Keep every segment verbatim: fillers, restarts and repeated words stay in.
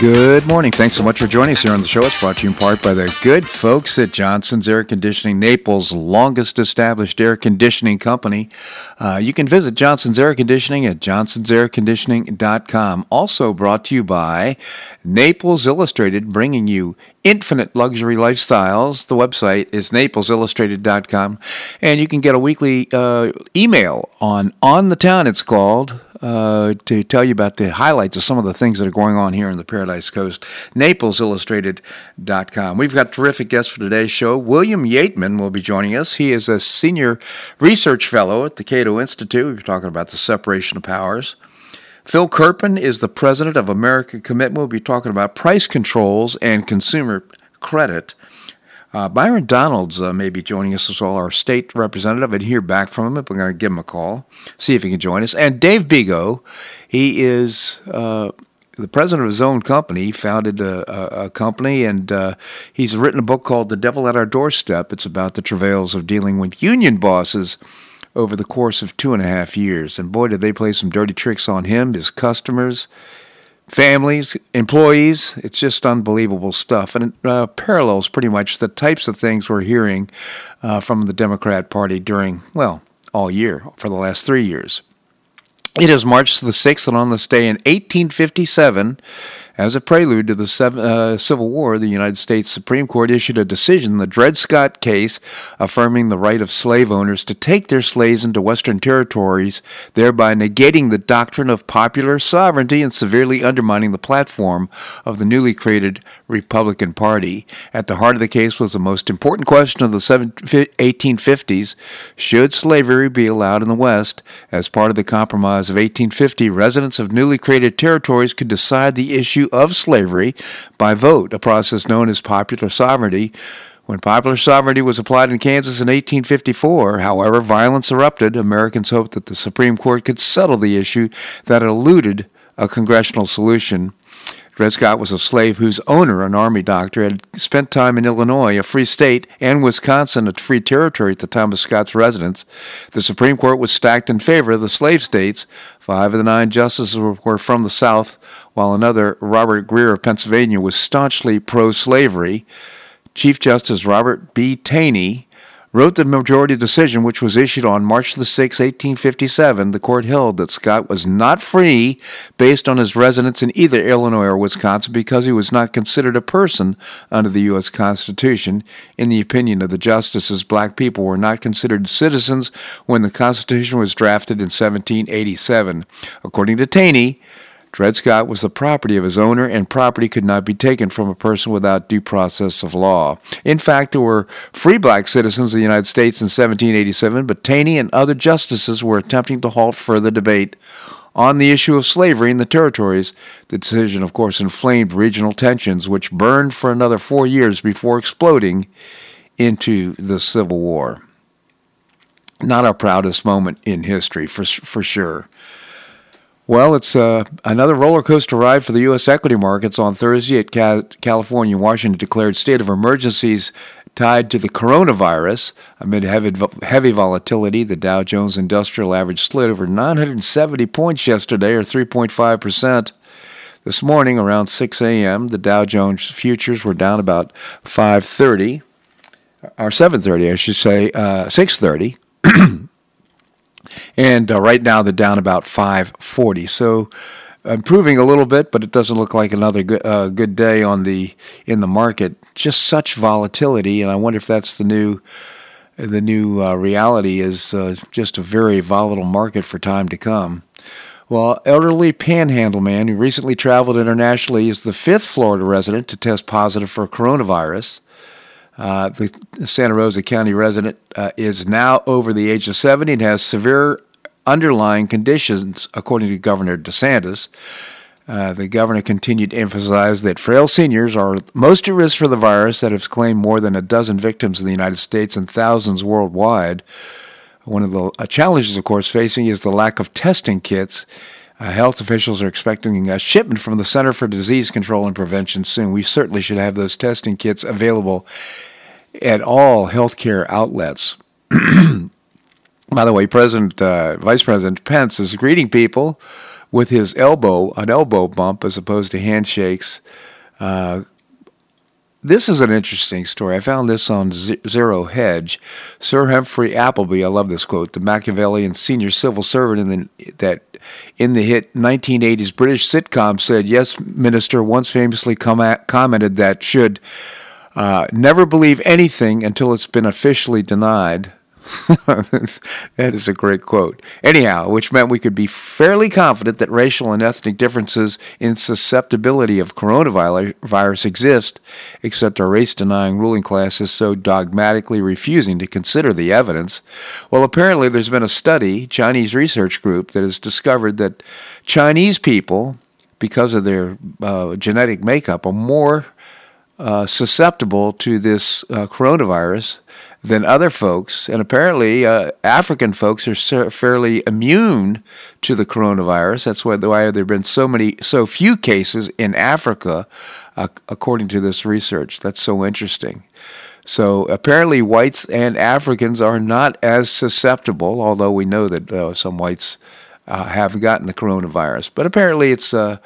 Good morning. Thanks so much for joining us here on the show. It's brought to you in part by the good folks at Johnson's Air Conditioning, Naples' longest established air conditioning company. Uh, you can visit Johnson's Air Conditioning at johnsons air conditioning dot com. Also brought to you by Naples Illustrated, bringing you infinite luxury lifestyles. The website is naples illustrated dot com, and you can get a weekly uh, email on On the Town, it's called, uh, to tell you about the highlights of some of the things that are going on here in the Paradise Coast. naples illustrated dot com. We've got terrific guests for today's show. William Yeatman will be joining us. He is a senior research fellow at the Cato Institute. We were talking about the separation of powers. Phil Kerpen is the president of American Commitment. We'll be talking about price controls and consumer credit. Uh, Byron Donalds uh, may be joining us as well, our state representative, and hear back from him. We're going to give him a call, see if he can join us. And Dave Bego, he is uh, the president of his own company. He founded a, a, a company, and uh, he's written a book called The Devil at Our Doorstep. It's about the travails of dealing with union bosses over the course of two and a half years. And boy, did they play some dirty tricks on him, his customers, families, employees. It's just unbelievable stuff. And it uh, parallels pretty much the types of things we're hearing uh, from the Democrat Party during, well, all year, for the last three years. It is March the sixth, and on this day in eighteen fifty-seven, as a prelude to the seven, uh, Civil War, the United States Supreme Court issued a decision, the Dred Scott case, affirming the right of slave owners to take their slaves into Western territories, thereby negating the doctrine of popular sovereignty and severely undermining the platform of the newly created Republican Party. At the heart of the case was the most important question of the eighteen fifties, should slavery be allowed in the West? As part of the compromise of eighteen fifty, residents of newly created territories could decide the issue of slavery by vote, a process known as popular sovereignty. When popular sovereignty was applied in Kansas in eighteen fifty-four, however, violence erupted. Americans hoped that the Supreme Court could settle the issue that eluded a congressional solution. Dred Scott was a slave whose owner, an army doctor, had spent time in Illinois, a free state, and Wisconsin, a free territory at the time of Scott's residence. The Supreme Court was stacked in favor of the slave states. Five of the nine justices were from the South, while another, Robert Grier of Pennsylvania, was staunchly pro-slavery. Chief Justice Robert B. Taney wrote the majority decision, which was issued on March the sixth, eighteen fifty-seven. The court held that Scott was not free based on his residence in either Illinois or Wisconsin because he was not considered a person under the U S Constitution. In the opinion of the justices, black people were not considered citizens when the Constitution was drafted in seventeen eighty-seven. According to Taney, Dred Scott was the property of his owner, and property could not be taken from a person without due process of law. In fact, there were free black citizens of the United States in seventeen eighty-seven, but Taney and other justices were attempting to halt further debate on the issue of slavery in the territories. The decision, of course, inflamed regional tensions, which burned for another four years before exploding into the Civil War. Not our proudest moment in history, for for sure. Well, it's uh, another roller coaster ride for the U S equity markets. On Thursday at Ca- California, Washington declared state of emergencies tied to the coronavirus. Amid heavy, heavy volatility, the Dow Jones Industrial Average slid over nine hundred seventy points yesterday, or three point five percent. This morning, around six a.m., the Dow Jones futures were down about five thirty, or seven thirty, I should say, uh, six thirty. And uh, right now they're down about five forty. So improving a little bit, but it doesn't look like another good, uh, good day on the in the market. Just such volatility, and I wonder if that's the new the new uh, reality is uh, just a very volatile market for time to come. Well, elderly panhandle man who recently traveled internationally is the fifth Florida resident to test positive for coronavirus. Uh, the Santa Rosa County resident uh, is now over the age of seventy and has severe underlying conditions, according to Governor DeSantis. Uh, the governor continued to emphasize that frail seniors are most at risk for the virus that has claimed more than a dozen victims in the United States and thousands worldwide. One of the uh, challenges, of course, facing is the lack of testing kits. Uh, health officials are expecting a shipment from the Center for Disease Control and Prevention soon. We certainly should have those testing kits available at all healthcare outlets. By the way, President, uh, Vice President Pence is greeting people with his elbow, an elbow bump, as opposed to handshakes. Uh, this is an interesting story. I found this on Zero Hedge. Sir Humphrey Appleby, I love this quote, the Machiavellian senior civil servant in the, that in the hit nineteen eighties British sitcom said, yes, minister once famously com- commented that should uh, never believe anything until it's been officially denied. That is a great quote. Anyhow, which meant we could be fairly confident that racial and ethnic differences in susceptibility of coronavirus exist, except our race-denying ruling class is so dogmatically refusing to consider the evidence. Well, apparently there's been a study, Chinese research group, that has discovered that Chinese people, because of their uh, genetic makeup, are more uh, susceptible to this uh, coronavirus than other folks, and apparently uh, African folks are ser- fairly immune to the coronavirus. That's why, why there have been so many, so few cases in Africa, uh, according to this research. That's so interesting. So apparently whites and Africans are not as susceptible, although we know that uh, some whites uh, have gotten the coronavirus. But apparently it's uh,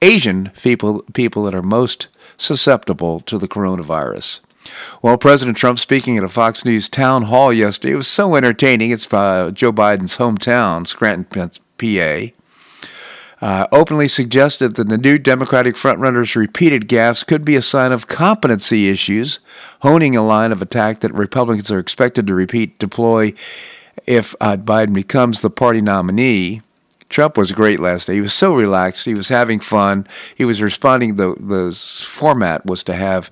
Asian people people that are most susceptible to the coronavirus. Well, President Trump speaking at a Fox News town hall yesterday, it was so entertaining. It's uh, Joe Biden's hometown, Scranton, P A, uh, openly suggested that the new Democratic frontrunner's repeated gaffes could be a sign of competency issues, honing a line of attack that Republicans are expected to repeat deploy if uh, Biden becomes the party nominee. Trump was great last night. He was so relaxed. He was having fun. He was responding. The, the format was to have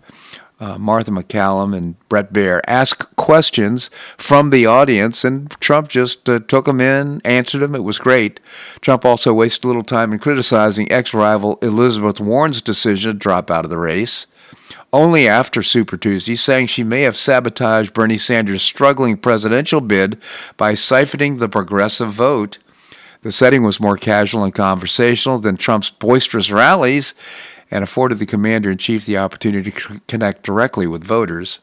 Uh, Martha McCallum and Brett Baier asked questions from the audience, and Trump just uh, took them in, answered them. It was great. Trump also wasted little time in criticizing ex-rival Elizabeth Warren's decision to drop out of the race only after Super Tuesday, saying she may have sabotaged Bernie Sanders' struggling presidential bid by siphoning the progressive vote. The setting was more casual and conversational than Trump's boisterous rallies, and afforded the commander-in-chief the opportunity to c- connect directly with voters.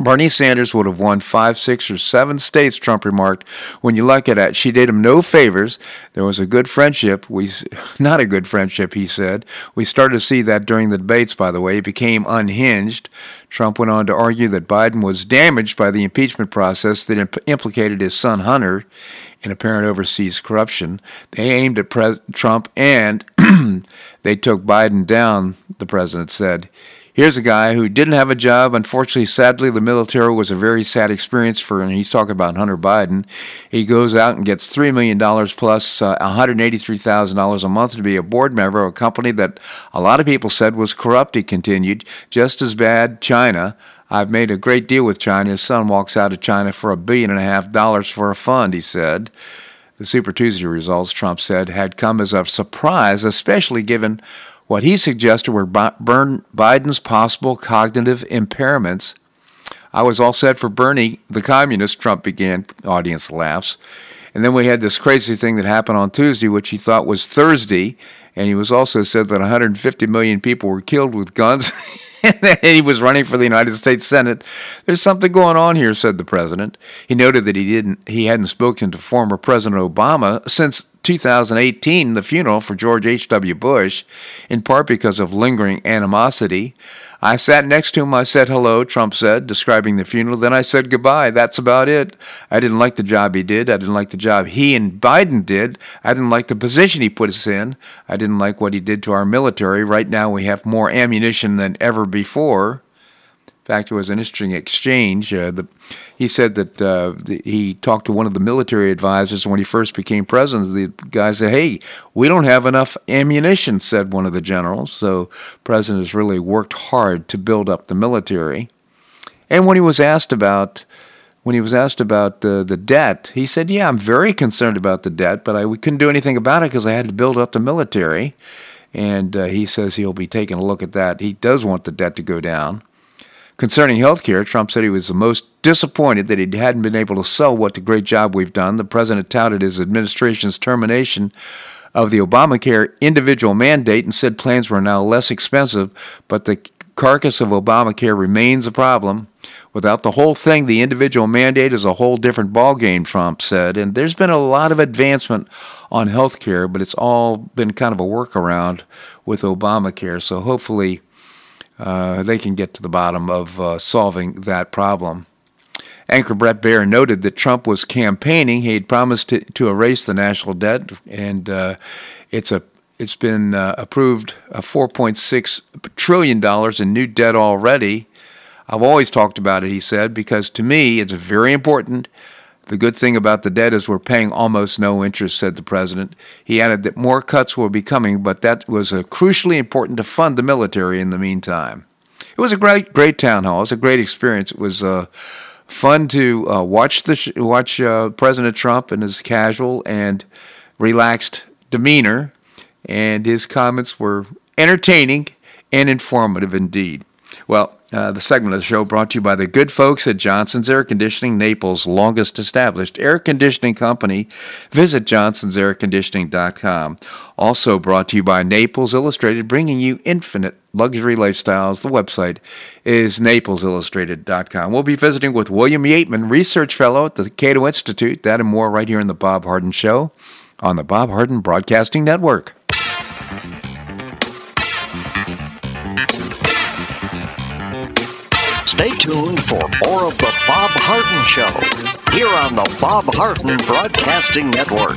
Bernie Sanders would have won five, six, or seven states, Trump remarked. When you look at it, she did him no favors. There was a good friendship. We, not a good friendship, he said. We started to see that during the debates, by the way. It became unhinged. Trump went on to argue that Biden was damaged by the impeachment process that imp- implicated his son Hunter in apparent overseas corruption. They aimed at Pre- Trump and they took Biden down, the president said. Here's a guy who didn't have a job. Unfortunately, sadly, the military was a very sad experience for him. He's talking about Hunter Biden. He goes out and gets three million dollars plus uh, one hundred eighty-three thousand dollars a month to be a board member of a company that a lot of people said was corrupt, he continued. Just as bad, China. I've made a great deal with China. His son walks out of China for a billion and a half dollars for a fund, he said. The Super Tuesday results, Trump said, had come as a surprise, especially given what he suggested were Biden's possible cognitive impairments. I was all set for Bernie, the communist, Trump began. Audience laughs. And then we had this crazy thing that happened on Tuesday, which he thought was Thursday, and he was also said that one hundred fifty million people were killed with guns, and that he was running for the United States Senate. There's something going on here, said the president. He noted that he didn't, he hadn't spoken to former President Obama since two thousand eighteen, the funeral for George H W Bush, in part because of lingering animosity. I sat next to him. I said hello, Trump said, describing the funeral. Then I said goodbye. That's about it. I didn't like the job he did. I didn't like the job he and Biden did. I didn't like the position he put us in. I didn't like what he did to our military. Right now we have more ammunition than ever before. In fact, it was an interesting exchange. Uh, the, he said that uh, the, he talked to one of the military advisors when he first became president. The guy said, hey, we don't have enough ammunition, said one of the generals. So the president has really worked hard to build up the military. And when he was asked about when he was asked about the, the debt, he said, yeah, I'm very concerned about the debt, but I, we couldn't do anything about it because I had to build up the military. And uh, he says he'll be taking a look at that. He does want the debt to go down. Concerning health care, Trump said he was the most disappointed that he hadn't been able to sell what a great job we've done. The president touted his administration's termination of the Obamacare individual mandate and said plans were now less expensive, but the carcass of Obamacare remains a problem. Without the whole thing, the individual mandate is a whole different ballgame, Trump said. And there's been a lot of advancement on health care, but it's all been kind of a workaround with Obamacare. So hopefully uh, they can get to the bottom of uh, solving that problem. Anchor Brett Baier noted that Trump was campaigning. He had promised to, to erase the national debt, and uh, it's a it's been uh, approved uh, four point six trillion dollars in new debt already. I've always talked about it, he said, because to me, it's very important. The good thing about the debt is we're paying almost no interest, said the president. He added that more cuts will be coming, but that was uh, crucially important to fund the military in the meantime. It was a great, great town hall. It was a great experience. It was uh, fun to uh, watch the sh- watch uh, President Trump and his casual and relaxed demeanor, and his comments were entertaining and informative indeed. Well, Uh, the segment of the show brought to you by the good folks at Johnson's Air Conditioning, Naples' longest established air conditioning company. Visit johnsons air conditioning dot com. Also brought to you by Naples Illustrated, bringing you infinite luxury lifestyles. The website is naples illustrated dot com. We'll be visiting with William Yeatman, research fellow at the Cato Institute. That and more right here in the Bob Harden Show on the Bob Harden Broadcasting Network. Stay tuned for more of the Bob Harden Show here on the Bob Harden Broadcasting Network.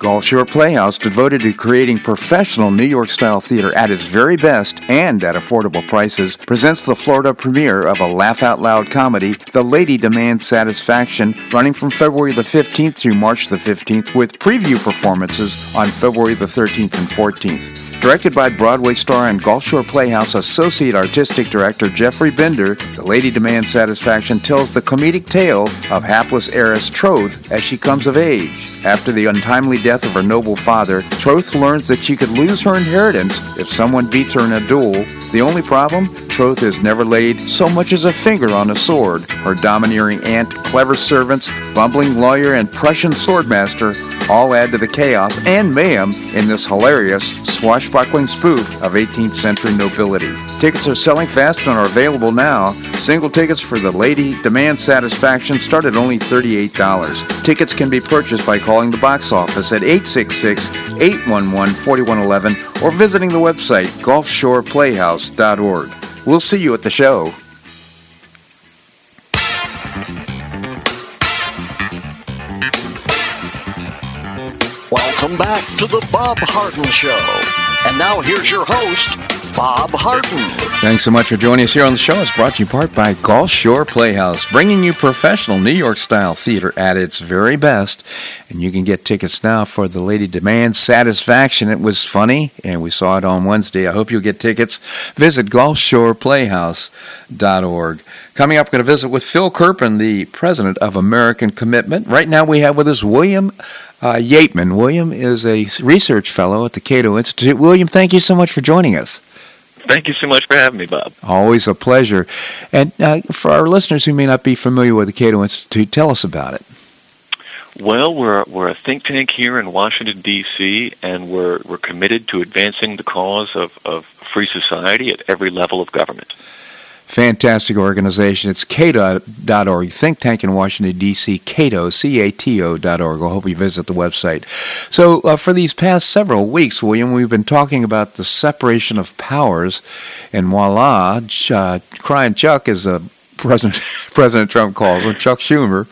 Gulfshore Playhouse, devoted to creating professional New York-style theater at its very best and at affordable prices, presents the Florida premiere of a laugh-out-loud comedy, The Lady Demands Satisfaction, running from February the fifteenth through March the fifteenth, with preview performances on February the thirteenth and fourteenth. Directed by Broadway star and Gulfshore Playhouse Associate Artistic Director Jeffrey Bender, The Lady Demands Satisfaction tells the comedic tale of hapless heiress Troth as she comes of age. After the untimely death of her noble father, Troth learns that she could lose her inheritance if someone beats her in a duel. The only problem? Troth has never laid so much as a finger on a sword. Her domineering aunt, clever servants, bumbling lawyer, and Prussian swordmaster all add to the chaos and mayhem in this hilarious, swashbuckling spoof of eighteenth century nobility. Tickets are selling fast and are available now. Single tickets for The Lady Demands Satisfaction start at only thirty-eight dollars. Tickets can be purchased by calling the box office at eight six six, eight one one, four one one one or visiting the website gulfshore playhouse dot org. We'll see you at the show. Welcome back to the Bob Harden Show. And now here's your host, Bob Harden. Thanks so much for joining us here on the show. It's brought to you in part by Gulfshore Playhouse, bringing you professional New York-style theater at its very best. And you can get tickets now for The Lady Demands Satisfaction. It was funny, and we saw it on Wednesday. I hope you'll get tickets. Visit gulfshore playhouse dot org. Coming up, we're going to visit with Phil Kerpen, the president of American Commitment. Right now we have with us William uh, Yeatman. William is a research fellow at the Cato Institute. William, thank you so much for joining us. Thank you so much for having me, Bob. Always a pleasure. And uh, for our listeners who may not be familiar with the Cato Institute, tell us about it. Well, we're we're a think tank here in Washington, D C, and we're we're committed to advancing the cause of, of free society at every level of government. Fantastic organization. It's cato dot org, think tank in Washington, D C, Cato, C A T O dot org. I hope you visit the website. So uh, for these past several weeks, William, we've been talking about the separation of powers, and voila, uh, Crying Chuck is a President, President Trump calls him, Chuck Schumer,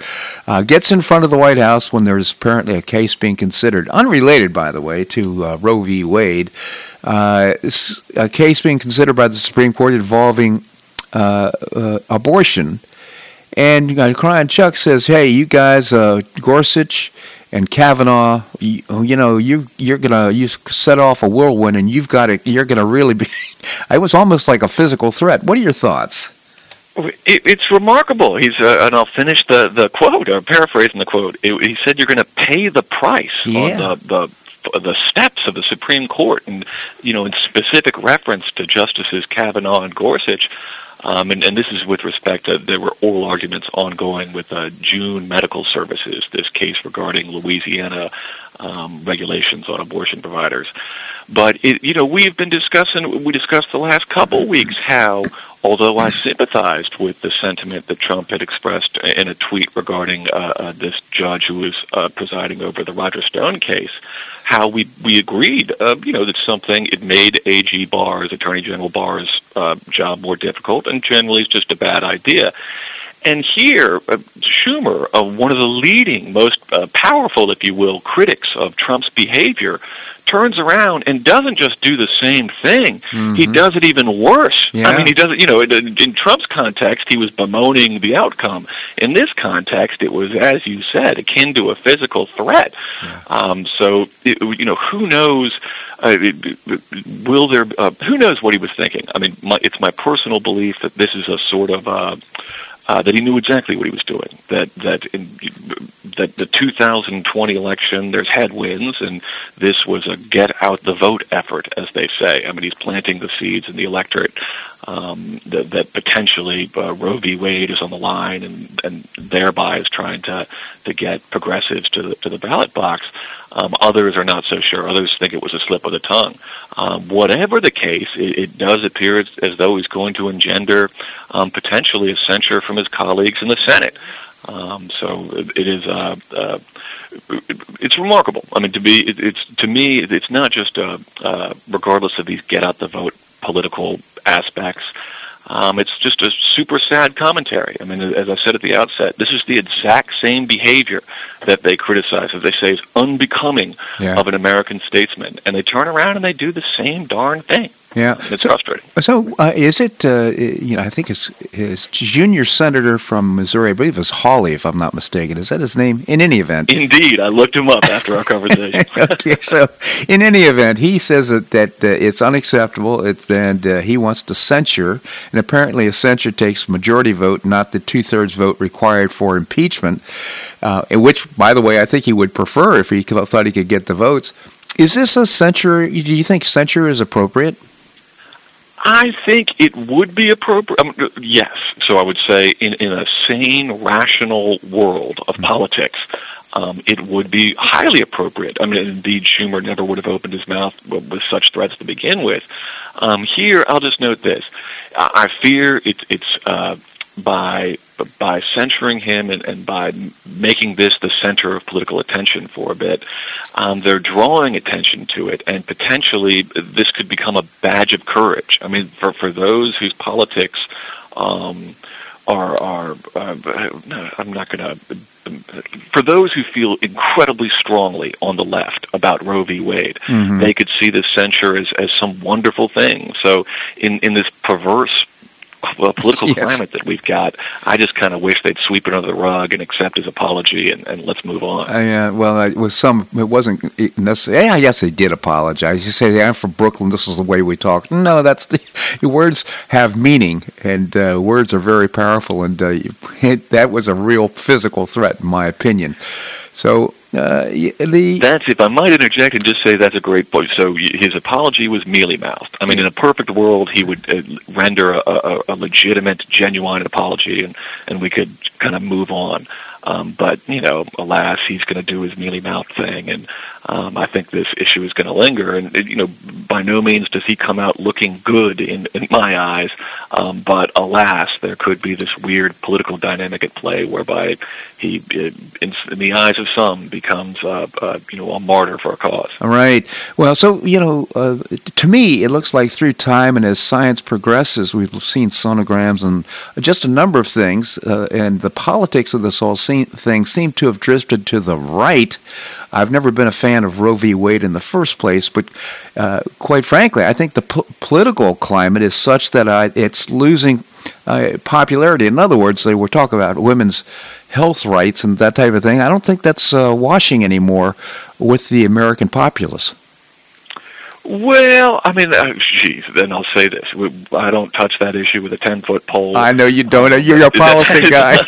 uh, gets in front of the White House when there's apparently a case being considered, unrelated, by the way, to uh, Roe v. Wade, uh, a case being considered by the Supreme Court involving uh, uh, abortion. And uh, Crying Chuck says, hey, you guys, uh, Gorsuch and Kavanaugh, you, you know, you you're gonna you set off a whirlwind, and you've got to, you're gonna really be. It was almost like a physical threat. What are your thoughts? It, it's remarkable. He's, uh, and I'll finish the, the quote, or paraphrasing the quote. It, he said, "You're going to pay the price yeah. on the, the the steps of the Supreme Court," and you know, in specific reference to Justices Kavanaugh and Gorsuch. Um, and, and this is with respect to, there were oral arguments ongoing with uh, June Medical Services, this case regarding Louisiana um, regulations on abortion providers. But, it, you know, we've been discussing, we discussed the last couple weeks how, although I sympathized with the sentiment that Trump had expressed in a tweet regarding uh, uh, this judge who was uh, presiding over the Roger Stone case, how we we agreed, uh, you know, that something, it made A G Barr's, Attorney General Barr's uh, job more difficult, and generally it's just a bad idea. And here, uh, Schumer, uh, one of the leading, most uh, powerful, if you will, critics of Trump's behavior, turns around and doesn't just do the same thing. Mm-hmm. He does it even worse. Yeah. I mean, he does it, you know, in, in Trump's context, he was bemoaning the outcome. In this context, it was, as you said, akin to a physical threat. Yeah. Um, so, it, you know, who knows, uh, will there, uh, who knows what he was thinking? I mean, my, it's my personal belief that this is a sort of, uh, Uh, that he knew exactly what he was doing. That that in, that the two thousand twenty election, there's headwinds, and this was a get out the vote effort, as they say. I mean, he's planting the seeds in the electorate um, that, that potentially uh, Roe v. Wade is on the line, and, and thereby is trying to to get progressives to the, to the ballot box. Um, others are not so sure. Others think it was a slip of the tongue. Um, whatever the case, it, it does appear as, as though he's going to engender um, potentially a censure from his colleagues in the Senate. Um, so it is. Uh, uh, it's remarkable. I mean, to be, it, it's to me, it's not just uh, uh, regardless of these get out the vote political aspects. Um, it's just a super sad commentary. I mean, as I said at the outset, this is the exact same behavior that they criticize, as they say, is unbecoming yeah. of an American statesman. And they turn around and they do the same darn thing. Yeah, and it's so frustrating. So uh, is it, uh, you know, I think it's his junior senator from Missouri, I believe it's Hawley, if I'm not mistaken. Is that his name? In any event. Indeed. I looked him up after our conversation. Okay, so in any event, he says that, that uh, it's unacceptable, it's, and uh, he wants to censure, and apparently a censure takes majority vote, not the two-thirds vote required for impeachment, uh, which, by the way, I think he would prefer if he thought he could get the votes. Is this a censure? Do you think censure is appropriate? I think it would be appropriate. Um, yes, so I would say in, in a sane, rational world of mm-hmm. politics, um, it would be highly appropriate. I mean, indeed, Schumer never would have opened his mouth with such threats to begin with. Um, here, I'll just note this: I fear it, it's uh, by by censuring him and, and by making this the center of political attention for a bit, um, they're drawing attention to it, and potentially this could become a badge of courage. I mean, for, for those whose politics um, are, are uh, I'm not going to, for those who feel incredibly strongly on the left about Roe v. Wade, mm-hmm. they could see this censure as, as some wonderful thing. So in, in this perverse Well, political yes. climate that we've got, I just kind of wish they'd sweep it under the rug and accept his apology, and, and let's move on. Yeah, uh, well, it was some. It wasn't necessarily. Yeah, yes, they did apologize. You say, "I'm from Brooklyn. This is the way we talk." No, that's the words have meaning, and uh, words are very powerful. And uh, it, that was a real physical threat, in my opinion. So. Uh, the that's if I might interject and just say that's a great point. So his apology was mealy-mouthed. I mean, in a perfect world, he would uh, render a, a, a legitimate, genuine apology, and, and we could kind of move on. Um, but, you know, alas, he's going to do his mealy-mouth thing, and um, I think this issue is going to linger. And, you know, by no means does he come out looking good in, in my eyes, um, but alas, there could be this weird political dynamic at play whereby he, in, in the eyes of some, becomes, uh, uh, you know, a martyr for a cause. All right. Well, so, you know, uh, to me, it looks like through time and as science progresses, we've seen sonograms and just a number of things, uh, and the politics of this all seem, thing seem to have drifted to the right. I've never been a fan of Roe v. Wade in the first place, but uh, quite frankly, I think the po- political climate is such that I, it's losing Uh, popularity. In other words, they were talking about women's health rights and that type of thing. I don't think that's uh, washing anymore with the American populace. Well, I mean, uh, geez, then I'll say this. We, I don't touch that issue with a ten-foot pole. I know you don't. You're a policy guy.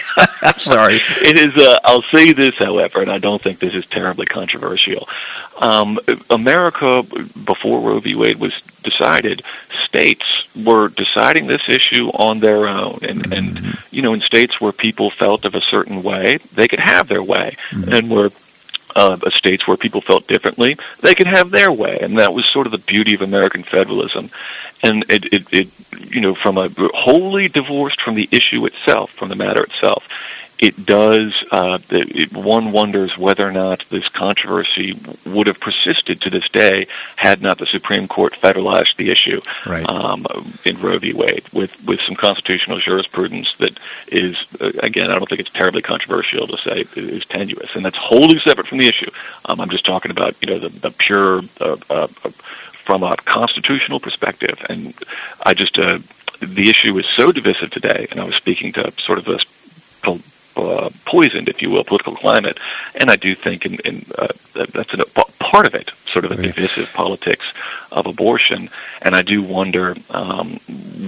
I'm sorry. It is. Uh, I'll say this, however, and I don't think this is terribly controversial. Um, America, before Roe v. Wade was decided, states were deciding this issue on their own. And, mm-hmm. and you know, in states where people felt of a certain way, they could have their way. Mm-hmm. And where Uh, states where people felt differently, they could have their way, and that was sort of the beauty of American federalism. And it, it, it you know, from a wholly divorced from the issue itself, from the matter itself, it does. Uh, it, it, one wonders whether or not this controversy would have persisted to this day had not the Supreme Court federalized the issue right. um, in Roe v. Wade with, with some constitutional jurisprudence that is, uh, again, I don't think it's terribly controversial to say is tenuous, and that's wholly separate from the issue. Um, I'm just talking about you know the, the pure uh, uh, from a constitutional perspective, and I just uh, the issue is so divisive today, and I was speaking to sort of this. Po- Uh, poisoned, if you will, political climate, and I do think in, in, uh, that's a part of it, sort of a divisive politics of abortion, and I do wonder um,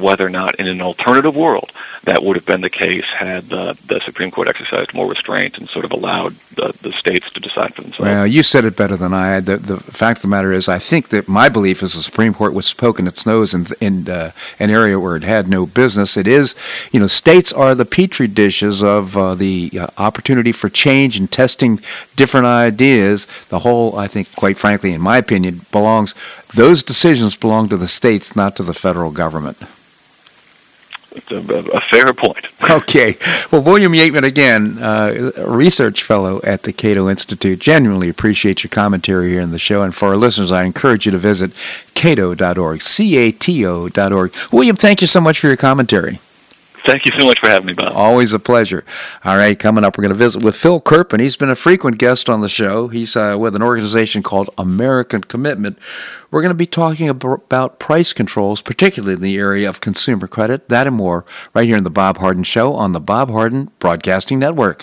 whether or not in an alternative world that would have been the case had uh, the Supreme Court exercised more restraint and sort of allowed the, the states to decide for themselves. Well, you said it better than I. The, the fact of the matter is I think that my belief is the Supreme Court was poking its nose in, in uh, an area where it had no business. It is, you know, states are the petri dishes of uh, the uh, opportunity for change and testing different ideas. The whole, I think, quite frankly, in my opinion, belongs, those decisions belong to the states, not to the federal government. It's a, a fair point. Okay. Well, William Yeatman, again, uh, a research fellow at the Cato Institute, genuinely appreciate your commentary here in the show. And for our listeners, I encourage you to visit cato dot org, C A T O dot org. William, thank you so much for your commentary. Thank you so much for having me, Bob. Always a pleasure. All right, coming up, we're going to visit with Phil Kerpen. He's been a frequent guest on the show. He's uh, with an organization called American Commitment. We're going to be talking about price controls, particularly in the area of consumer credit, that and more, right here in The Bob Harden Show on the Bob Harden Broadcasting Network.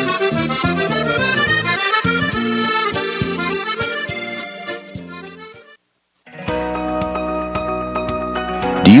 Do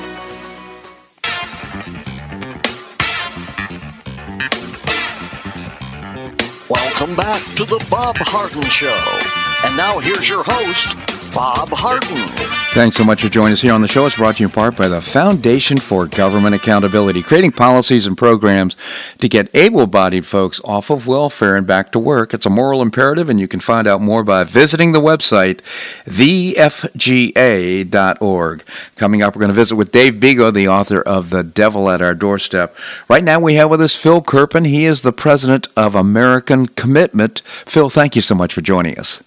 Welcome back to the Bob Harden Show. And now here's your host, Bob Harden. Thanks so much for joining us here on the show. It's brought to you in part by the Foundation for Government Accountability, creating policies and programs to get able-bodied folks off of welfare and back to work. It's a moral imperative, and you can find out more by visiting the website, the f g a dot org. Coming up, we're going to visit with Dave Bego, the author of The Devil at Our Doorstep. Right now, we have with us Phil Kerpen. He is the president of American Commitment. Phil, thank you so much for joining us.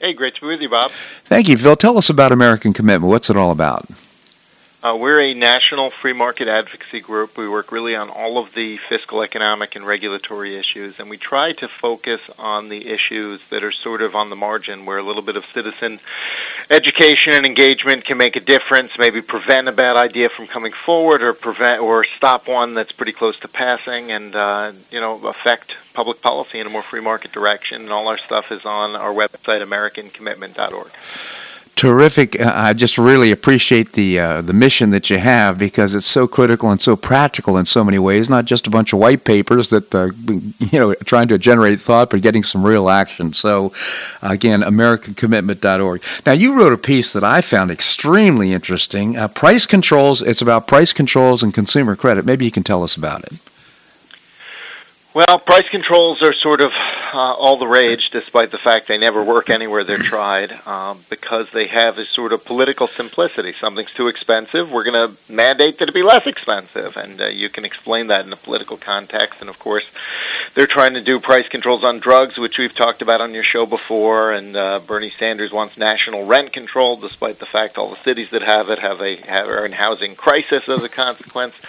Hey, great to be with you, Bob. Thank you, Phil. Tell us about American Commitment. What's it all about? Uh, we're a national free market advocacy group. We work really on all of the fiscal, economic, and regulatory issues, and we try to focus on the issues that are sort of on the margin, where a little bit of citizen education and engagement can make a difference, maybe prevent a bad idea from coming forward or prevent or stop one that's pretty close to passing and, uh, you know, affect public policy in a more free market direction. And all our stuff is on our website, American Commitment dot org. Terrific. Uh, I just really appreciate the uh, the mission that you have, because it's so critical and so practical in so many ways, not just a bunch of white papers that, uh, you know, trying to generate thought, but getting some real action. So, again, American Commitment dot org. Now, you wrote a piece that I found extremely interesting, uh, Price Controls. It's about price controls and consumer credit. Maybe you can tell us about it. Well, price controls are sort of uh, all the rage, despite the fact they never work anywhere they're tried, um, because they have a sort of political simplicity. Something's too expensive, we're going to mandate that it be less expensive, and uh, you can explain that in a political context. And, of course, they're trying to do price controls on drugs, which we've talked about on your show before, and uh, Bernie Sanders wants national rent control, despite the fact all the cities that have it have a have, are in housing crisis as a consequence.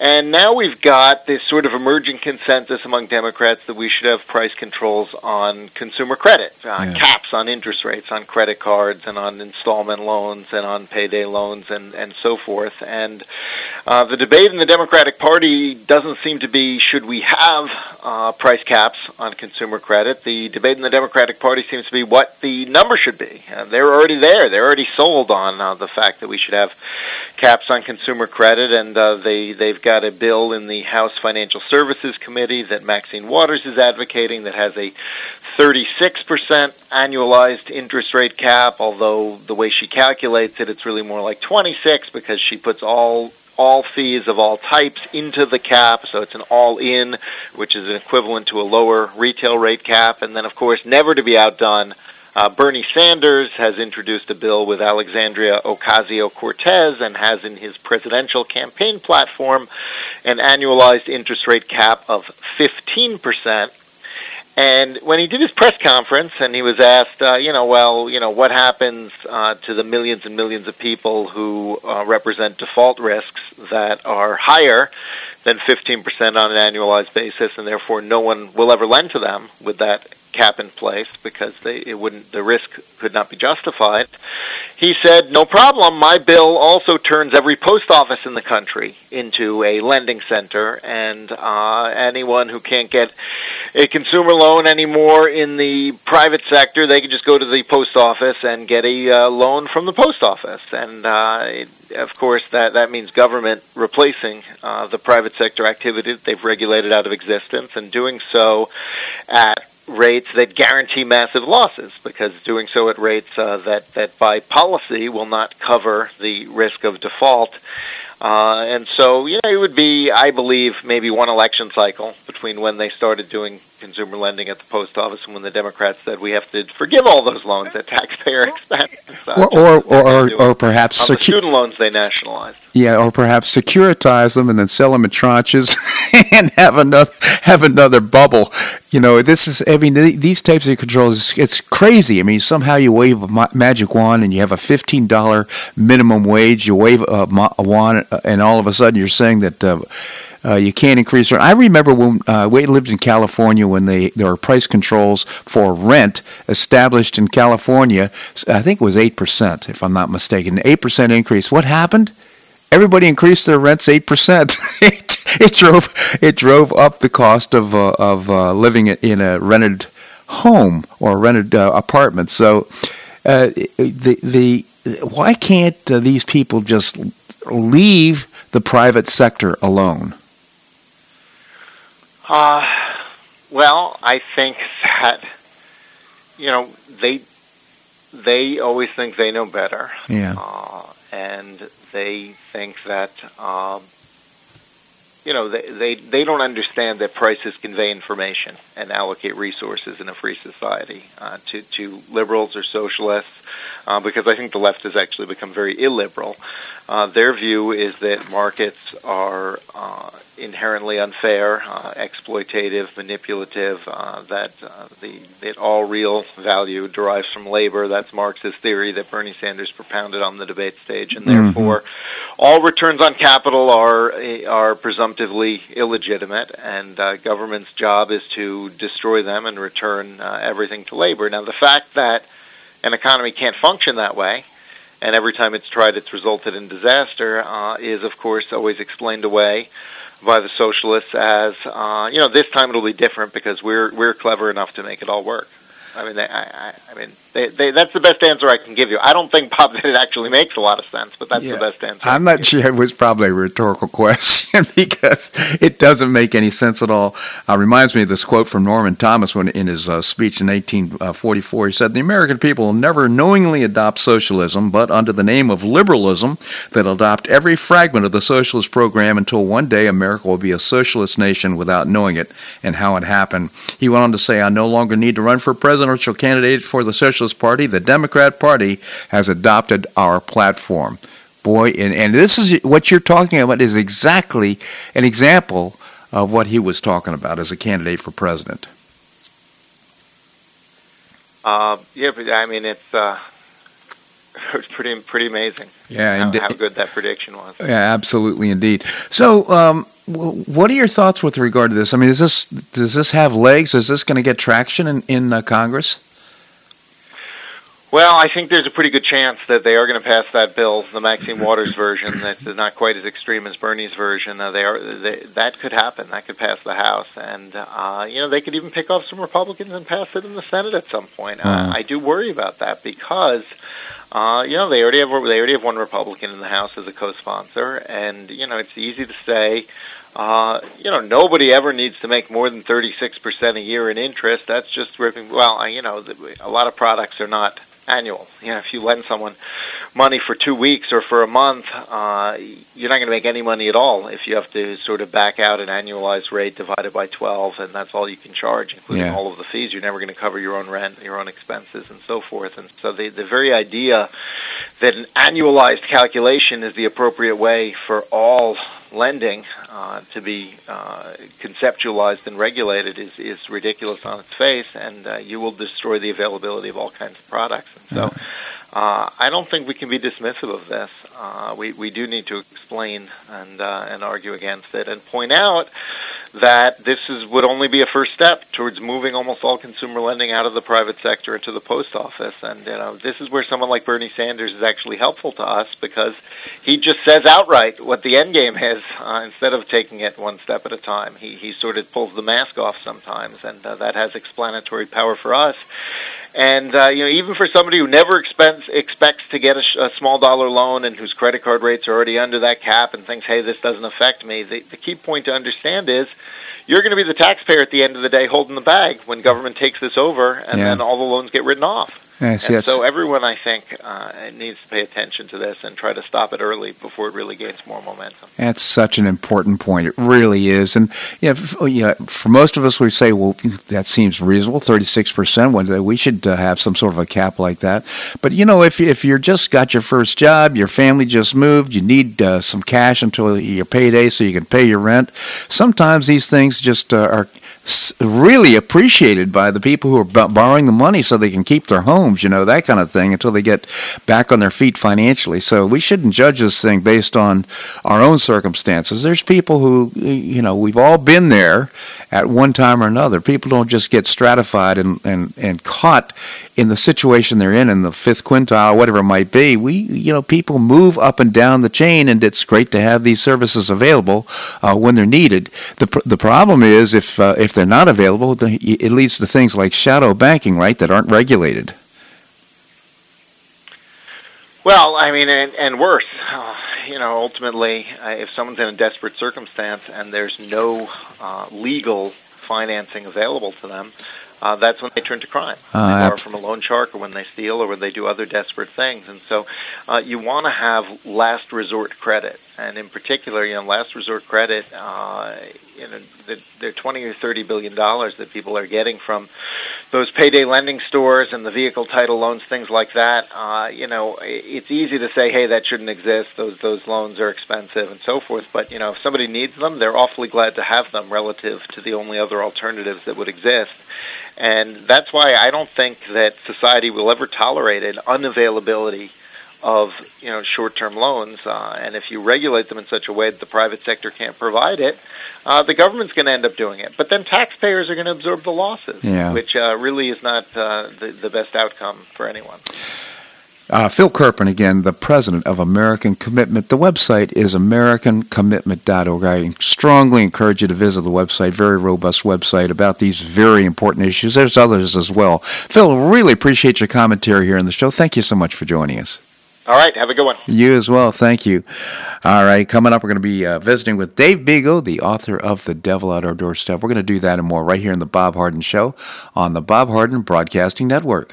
And now we've got this sort of emerging consensus among Democrats that we should have price controls on consumer credit, uh, yeah. caps on interest rates, on credit cards, and on installment loans, and on payday loans, and, and so forth. And uh, the debate in the Democratic Party doesn't seem to be, should we have uh, price caps on consumer credit? The debate in the Democratic Party seems to be what the number should be. Uh, they're already there. They're already sold on uh, the fact that we should have caps on consumer credit, and uh, they, they've got a bill in the House Financial Services Committee that Maxine Waters is advocating that has a thirty-six percent annualized interest rate cap, although the way she calculates it, it's really more like twenty-six, because she puts all all fees of all types into the cap, so it's an all-in, which is an equivalent to a lower retail rate cap. And then, of course, never to be outdone, Uh, Bernie Sanders has introduced a bill with Alexandria Ocasio-Cortez and has in his presidential campaign platform an annualized interest rate cap of fifteen percent. And when he did his press conference and he was asked, uh, you know, well, you know, what happens uh, to the millions and millions of people who uh, represent default risks that are higher than fifteen percent on an annualized basis, and therefore no one will ever lend to them with that cap in place because they it wouldn't the risk could not be justified. He said, no problem, my bill also turns every post office in the country into a lending center, and uh, anyone who can't get a consumer loan anymore in the private sector, they can just go to the post office and get a uh, loan from the post office. And uh, it, of course, that, that means government replacing uh, the private sector activity that they've regulated out of existence, and doing so at rates that guarantee massive losses, because doing so at rates uh, that, that by policy will not cover the risk of default Uh, and so, you know, it would be, I believe, maybe one election cycle between when they started doing consumer lending at the post office and when the Democrats said we have to forgive all those loans at taxpayer expense. Or or, or, or, or perhaps... Secu- student loans they nationalized. Yeah, or perhaps securitize them and then sell them in tranches and have another have another bubble. You know, this is, I mean, these types of controls, it's crazy. I mean, somehow you wave a magic wand and you have a fifteen dollars minimum wage, you wave a, a wand, and all of a sudden you're saying that uh, uh, you can't increase rent. I remember when uh, we lived in California when they there were price controls for rent established in California. I think it was eight percent, if I'm not mistaken, eight percent increase. What happened? Everybody increased their rents eight percent. it, it drove it drove up the cost of uh, of uh, living in a rented home or rented uh, apartment. So uh, the the why can't uh, these people just leave the private sector alone? Uh, well, I think that, you know, they they always think they know better. Yeah. Uh, and they think that, um, you know, they, they, they don't understand that prices convey information and allocate resources in a free society uh, to, to liberals or socialists, uh, because I think the left has actually become very illiberal. Uh, their view is that markets are uh, inherently unfair, uh, exploitative, manipulative, uh, that uh, the that all real value derives from labor. That's Marxist theory that Bernie Sanders propounded on the debate stage, and therefore mm-hmm. all returns on capital are are presumptively illegitimate, and uh, government's job is to destroy them and return uh, everything to labor. Now, the fact that an economy can't function that way, and every time it's tried, it's resulted in disaster, uh, is, of course, always explained away by the socialists as, uh, you know, this time it'll be different because we're we're clever enough to make it all work. I mean, they, I, I mean, they, they, that's the best answer I can give you. I don't think, Bob, that it actually makes a lot of sense, but that's yeah. the best answer. I'm not sure. It was probably a rhetorical question because it doesn't make any sense at all. It uh, reminds me of this quote from Norman Thomas when in his uh, speech in eighteen forty-four. He said, "The American people will never knowingly adopt socialism, but under the name of liberalism, they'll adopt every fragment of the socialist program until one day America will be a socialist nation without knowing it and how it happened." He went on to say, "I no longer need to run for president. Presidential candidate for the Socialist Party, the Democrat Party has adopted our platform." Boy, and, and this is what you're talking about is exactly an example of what he was talking about as a candidate for president. Uh, yeah, but I mean, it's uh, it's pretty pretty amazing. Yeah, how, how good that prediction was. Yeah, absolutely, indeed. So. Um, What are your thoughts with regard to this? I mean, is this does this have legs? Is this going to get traction in, in uh, Congress? Well, I think there's a pretty good chance that they are going to pass that bill, the Maxine Waters version. That's not quite as extreme as Bernie's version. Uh, they are they, that could happen. That could pass the House, and uh, you know they could even pick off some Republicans and pass it in the Senate at some point. Uh-huh. Uh, I do worry about that because. Uh, you know, they already have they already have one Republican in the House as a co-sponsor, and you know it's easy to say, uh, you know, nobody ever needs to make more than thirty-six percent a year in interest. That's just ripping. Well, you know, a lot of products are not annual. You know, if you lend someone money for two weeks or for a month, uh, you're not going to make any money at all if you have to sort of back out an annualized rate divided by twelve, and that's all you can charge, including yeah. all of the fees. You're never going to cover your own rent, your own expenses, and so forth. And so the, the very idea that an annualized calculation is the appropriate way for all lending uh, to be uh, conceptualized and regulated is, is ridiculous on its face, and uh, you will destroy the availability of all kinds of products. And so uh, I don't think we can be dismissive of this. Uh, we, we do need to explain and, uh, and argue against it and point out that this is would only be a first step towards moving almost all consumer lending out of the private sector into the post office. And you know, this is where someone like Bernie Sanders is actually helpful to us because he just says outright what the end game is uh, instead of taking it one step at a time. He he sort of pulls the mask off sometimes, and uh, that has explanatory power for us. And uh, you know, even for somebody who never expense, expects to get a, sh- a small dollar loan and whose credit card rates are already under that cap and thinks, hey, this doesn't affect me, the, the key point to understand is you're going to be the taxpayer at the end of the day holding the bag when government takes this over and yeah. then all the loans get written off. I see. And so everyone, I think, uh, needs to pay attention to this and try to stop it early before it really gains more momentum. That's such an important point. It really is. And yeah, for, yeah, for most of us, we say, well, that seems reasonable, thirty-six percent. One day we should uh, have some sort of a cap like that. But, you know, if, if you're just got your first job, your family just moved, you need uh, some cash until your payday so you can pay your rent, sometimes these things just uh, are really appreciated by the people who are b- borrowing the money so they can keep their homes, you know, that kind of thing, until they get back on their feet financially. So we shouldn't judge this thing based on our own circumstances. There's people who, you know, we've all been there at one time or another. People don't just get stratified and, and, and caught in the situation they're in, in the fifth quintile, whatever it might be. We, you know, people move up and down the chain, and it's great to have these services available uh, when they're needed. The pr- the problem is if uh, if they're not available, it leads to things like shadow banking, right, that aren't regulated. Well, I mean, and, and worse, uh, you know, ultimately, uh, if someone's in a desperate circumstance and there's no uh, legal financing available to them, uh, that's when they turn to crime. Uh, they borrow from a loan shark, or when they steal, or when they do other desperate things. And so uh, you want to have last resort credit. And in particular, you know, last resort credit, uh, you know, the, the twenty or thirty billion dollars that people are getting from those payday lending stores and the vehicle title loans, things like that. Uh, you know, it's easy to say, hey, that shouldn't exist. Those those loans are expensive and so forth. But, you know, if somebody needs them, they're awfully glad to have them relative to the only other alternatives that would exist. And that's why I don't think that society will ever tolerate an unavailability of, you know, short-term loans, uh, and if you regulate them in such a way that the private sector can't provide it, uh, the government's going to end up doing it. But then taxpayers are going to absorb the losses, yeah. which uh, really is not uh, the, the best outcome for anyone. Uh, Phil Kerpen, again, the president of American Commitment. The website is american commitment dot org. I strongly encourage you to visit the website, very robust website about these very important issues. There's others as well. Phil, really appreciate your commentary here on the show. Thank you so much for joining us. All right, have a good one. You as well, thank you. All right, coming up, we're going to be uh, visiting with Dave Bego, the author of The Devil at Our Doorstep. We're going to do that and more right here in The Bob Harden Show on the Bob Harden Broadcasting Network.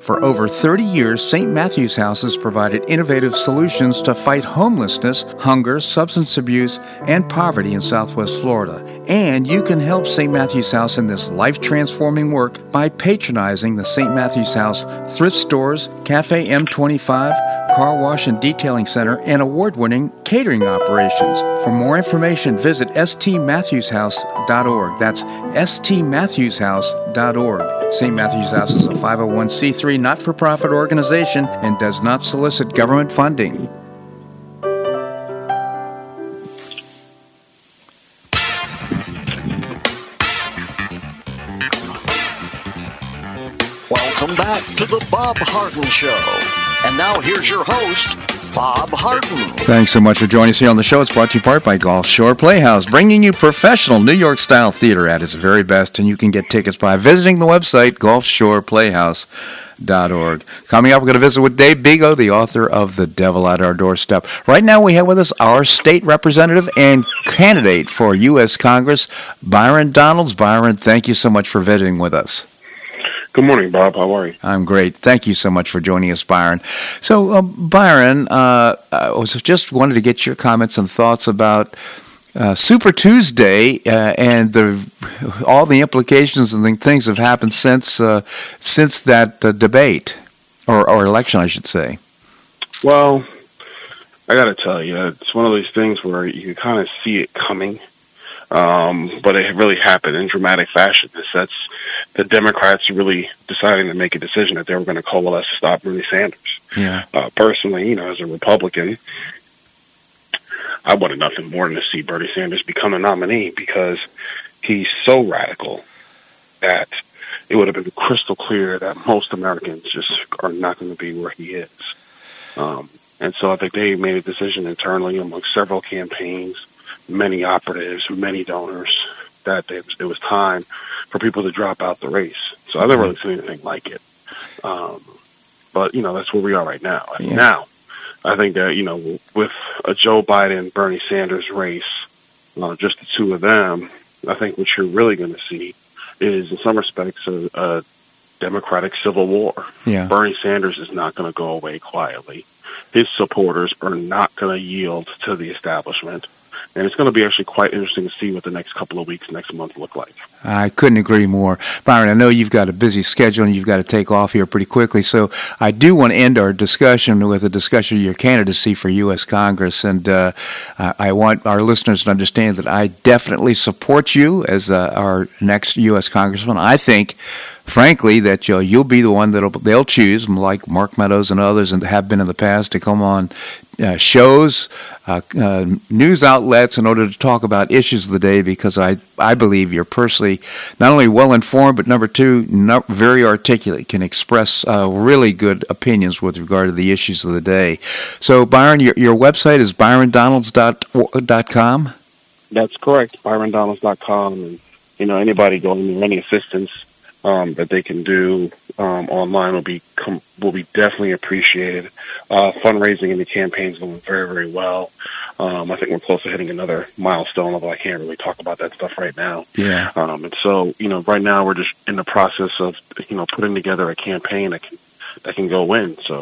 For over thirty years, Saint Matthew's House has provided innovative solutions to fight homelessness, hunger, substance abuse, and poverty in Southwest Florida. And you can help Saint Matthew's House in this life-transforming work by patronizing the Saint Matthew's House thrift stores, Cafe M twenty-five, Car Wash and Detailing Center, and award-winning catering operations. For more information, visit s t matthews house dot org. That's s t matthews house dot org. Saint Matthew's House is a five oh one c three not-for-profit organization and does not solicit government funding. Welcome back to the Bob Harden Show. And now here's your host, Bob Harden. Thanks so much for joining us here on the show. It's brought to you in part by Gulfshore Playhouse, bringing you professional New York-style theater at its very best, and you can get tickets by visiting the website, gulfshore playhouse dot org. Coming up, we're going to visit with Dave Bego, the author of The Devil at Our Doorstep. Right now, we have with us our state representative and candidate for U S Congress, Byron Donalds. Byron, thank you so much for visiting with us. Good morning, Bob. How are you? I'm great. Thank you so much for joining us, Byron. So, uh, Byron, uh, I was just wanted to get your comments and thoughts about uh, Super Tuesday uh, and the all the implications and the things that have happened since uh, since that uh, debate or, or election, I should say. Well, I got to tell you, it's one of those things where you kind of see it coming. Um, but it really happened in dramatic fashion. That's the Democrats really deciding to make a decision that they were going to coalesce to stop Bernie Sanders. Yeah. Uh, personally, you know, as a Republican, I wanted nothing more than to see Bernie Sanders become a nominee because he's so radical that it would have been crystal clear that most Americans just are not going to be where he is. Um, and so I think they made a decision internally amongst several campaigns, many operatives, many donors, that they, it was time for people to drop out the race. So I've never really seen anything like it. Um, but, you know, that's where we are right now. Yeah. Now, I think that, you know, with a Joe Biden, Bernie Sanders race, uh, just the two of them, I think what you're really going to see is, in some respects, a, a Democratic civil war. Yeah. Bernie Sanders is not going to go away quietly. His supporters are not going to yield to the establishment. And it's going to be actually quite interesting to see what the next couple of weeks, next month look like. I couldn't agree more. Byron, I know you've got a busy schedule and you've got to take off here pretty quickly. So I do want to end our discussion with a discussion of your candidacy for U S Congress. And uh, I want our listeners to understand that I definitely support you as uh, our next U S Congressman. I think, frankly, that you'll, you'll be the one that they'll choose, like Mark Meadows and others and have been in the past, to come on Uh, shows, uh, uh, news outlets in order to talk about issues of the day, because I, I believe you're personally not only well-informed, but number two, not very articulate, can express uh, really good opinions with regard to the issues of the day. So, Byron, your, your website is byron donalds dot com? That's correct, byron donalds dot com. And, you know, anybody going there, any assistance Um, that they can do um, online will be com- will be definitely appreciated. Uh, fundraising in the campaign is going very, very well. Um, I think we're close to hitting another milestone, although I can't really talk about that stuff right now. Yeah. Um, and so, you know, right now we're just in the process of, you know, putting together a campaign that can, that can go in. So,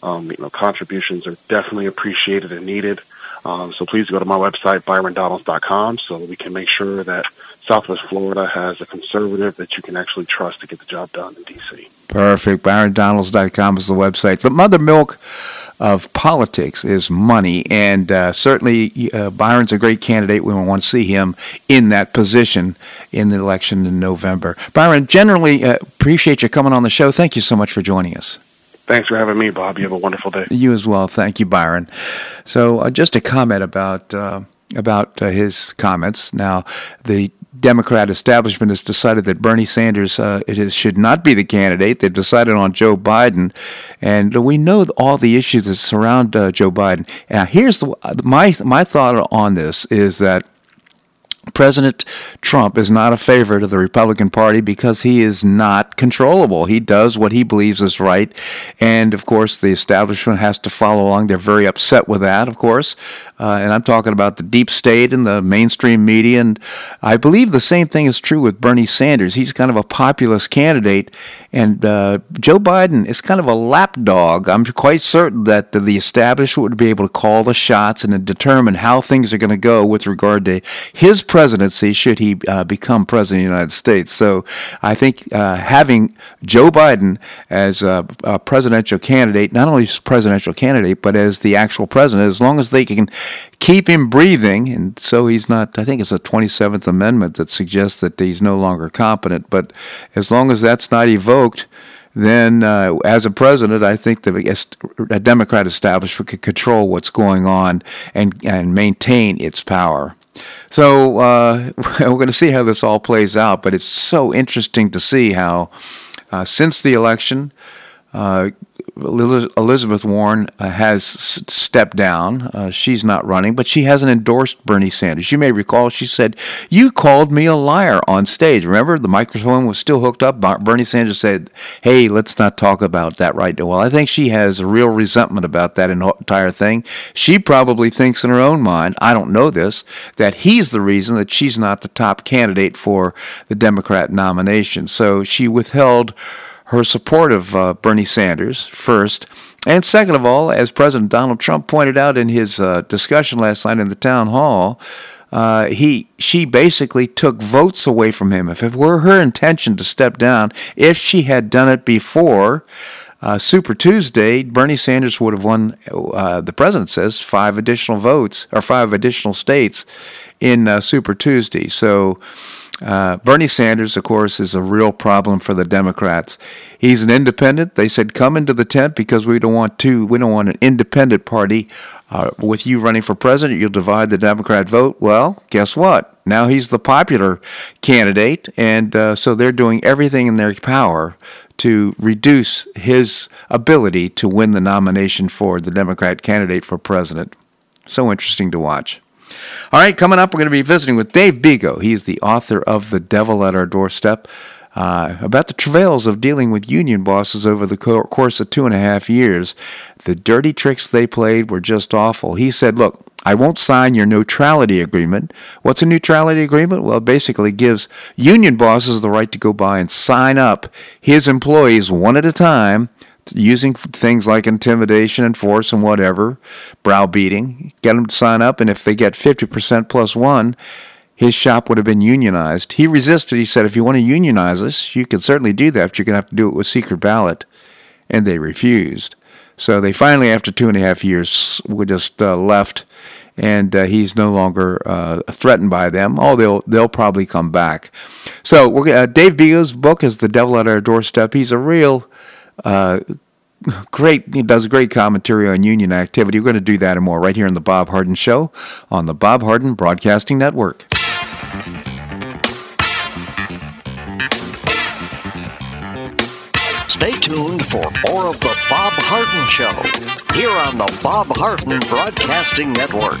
um, you know, contributions are definitely appreciated and needed. Um, so please go to my website, byron donalds dot com, so that we can make sure that Southwest Florida has a conservative that you can actually trust to get the job done in D C. Perfect. byron donalds dot com is the website. The mother milk of politics is money, and uh, certainly uh, Byron's a great candidate. We want to see him in that position in the election in November. Byron, generally uh, appreciate you coming on the show. Thank you so much for joining us. Thanks for having me, Bob. You have a wonderful day. You as well. Thank you, Byron. So uh, just a comment about uh, about uh, his comments. Now, the Democrat establishment has decided that Bernie Sanders uh, it is, should not be the candidate. They've decided on Joe Biden, and we know all the issues that surround uh, Joe Biden. Now, here's the, my my thought on this is that President Trump is not a favorite of the Republican Party because he is not controllable. He does what he believes is right, and, of course, the establishment has to follow along. They're very upset with that, of course, uh, and I'm talking about the deep state and the mainstream media, and I believe the same thing is true with Bernie Sanders. He's kind of a populist candidate, and uh, Joe Biden is kind of a lapdog. I'm quite certain that the establishment would be able to call the shots and determine how things are going to go with regard to his presidency should he uh, become president of the United States. So I think uh, having Joe Biden as a, a presidential candidate, not only as presidential candidate, but as the actual president, as long as they can keep him breathing, and so he's not, I think it's the twenty-seventh Amendment that suggests that he's no longer competent, but as long as that's not evoked, then uh, as a president, I think the Democrat establishment could control what's going on and, and maintain its power. So uh, we're going to see how this all plays out, but it's so interesting to see how, uh, since the election, uh, Elizabeth Warren uh, has stepped down. Uh, she's not running, but she hasn't endorsed Bernie Sanders. You may recall she said, "You called me a liar" on stage. Remember, the microphone was still hooked up. Bernie Sanders said, "Hey, let's not talk about that right now." Well, I think she has a real resentment about that entire thing. She probably thinks in her own mind, I don't know this, that he's the reason that she's not the top candidate for the Democrat nomination. So she withheld her support of uh, Bernie Sanders, first. And second of all, as President Donald Trump pointed out in his uh, discussion last night in the town hall, uh, he she basically took votes away from him. If it were her intention to step down, if she had done it before uh, Super Tuesday, Bernie Sanders would have won, uh, the president says, five additional votes or five additional states in uh, Super Tuesday. So Uh, Bernie Sanders, of course, is a real problem for the Democrats. He's an independent. They said, "Come into the tent because we don't want to. We don't want an independent party uh, with you running for president. You'll divide the Democrat vote." Well, guess what? Now he's the popular candidate, and uh, so they're doing everything in their power to reduce his ability to win the nomination for the Democrat candidate for president. So interesting to watch. All right, coming up, we're going to be visiting with Dave Bego. He's the author of The Devil at Our Doorstep, uh, about the travails of dealing with union bosses over the co- course of two and a half years. The dirty tricks they played were just awful. He said, "Look, I won't sign your neutrality agreement." What's a neutrality agreement? Well, it basically gives union bosses the right to go by and sign up his employees one at a time, using things like intimidation and force and whatever, browbeating, get them to sign up, and if they get fifty percent plus one, his shop would have been unionized. He resisted. He said, "If you want to unionize us, you can certainly do that, but you're going to have to do it with secret ballot," and they refused. So they finally, after two and a half years, were just uh, left, and uh, he's no longer uh, threatened by them. Oh, they'll they'll probably come back. So we're, uh, Dave Bego's book is The Devil at Our Doorstep. He's a real... Uh, great, he does great commentary on union activity. We're going to do that and more right here on the Bob Harden Show on the Bob Harden Broadcasting Network. Stay tuned for more of the Bob Harden Show here on the Bob Harden Broadcasting Network.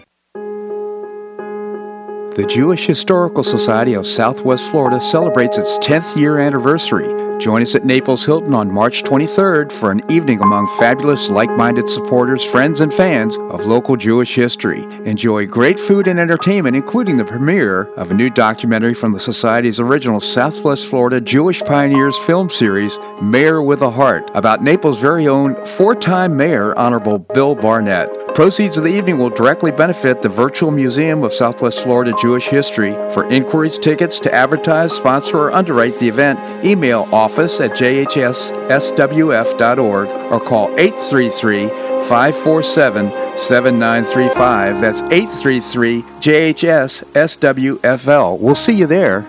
The Jewish Historical Society of Southwest Florida celebrates its tenth year anniversary. Join us at Naples Hilton on March twenty-third for an evening among fabulous, like-minded supporters, friends, and fans of local Jewish history. Enjoy great food and entertainment, including the premiere of a new documentary from the Society's original Southwest Florida Jewish Pioneers film series, Mayor with a Heart, about Naples' very own four-time mayor, Honorable Bill Barnett. Proceeds of the evening will directly benefit the virtual Museum of Southwest Florida Jewish History. For inquiries, tickets, to advertise, sponsor, or underwrite the event, email office at j h s s w f dot org or call eight three three, five four seven, seven nine three five. That's eight three three, J H S S W F L. We'll see you there.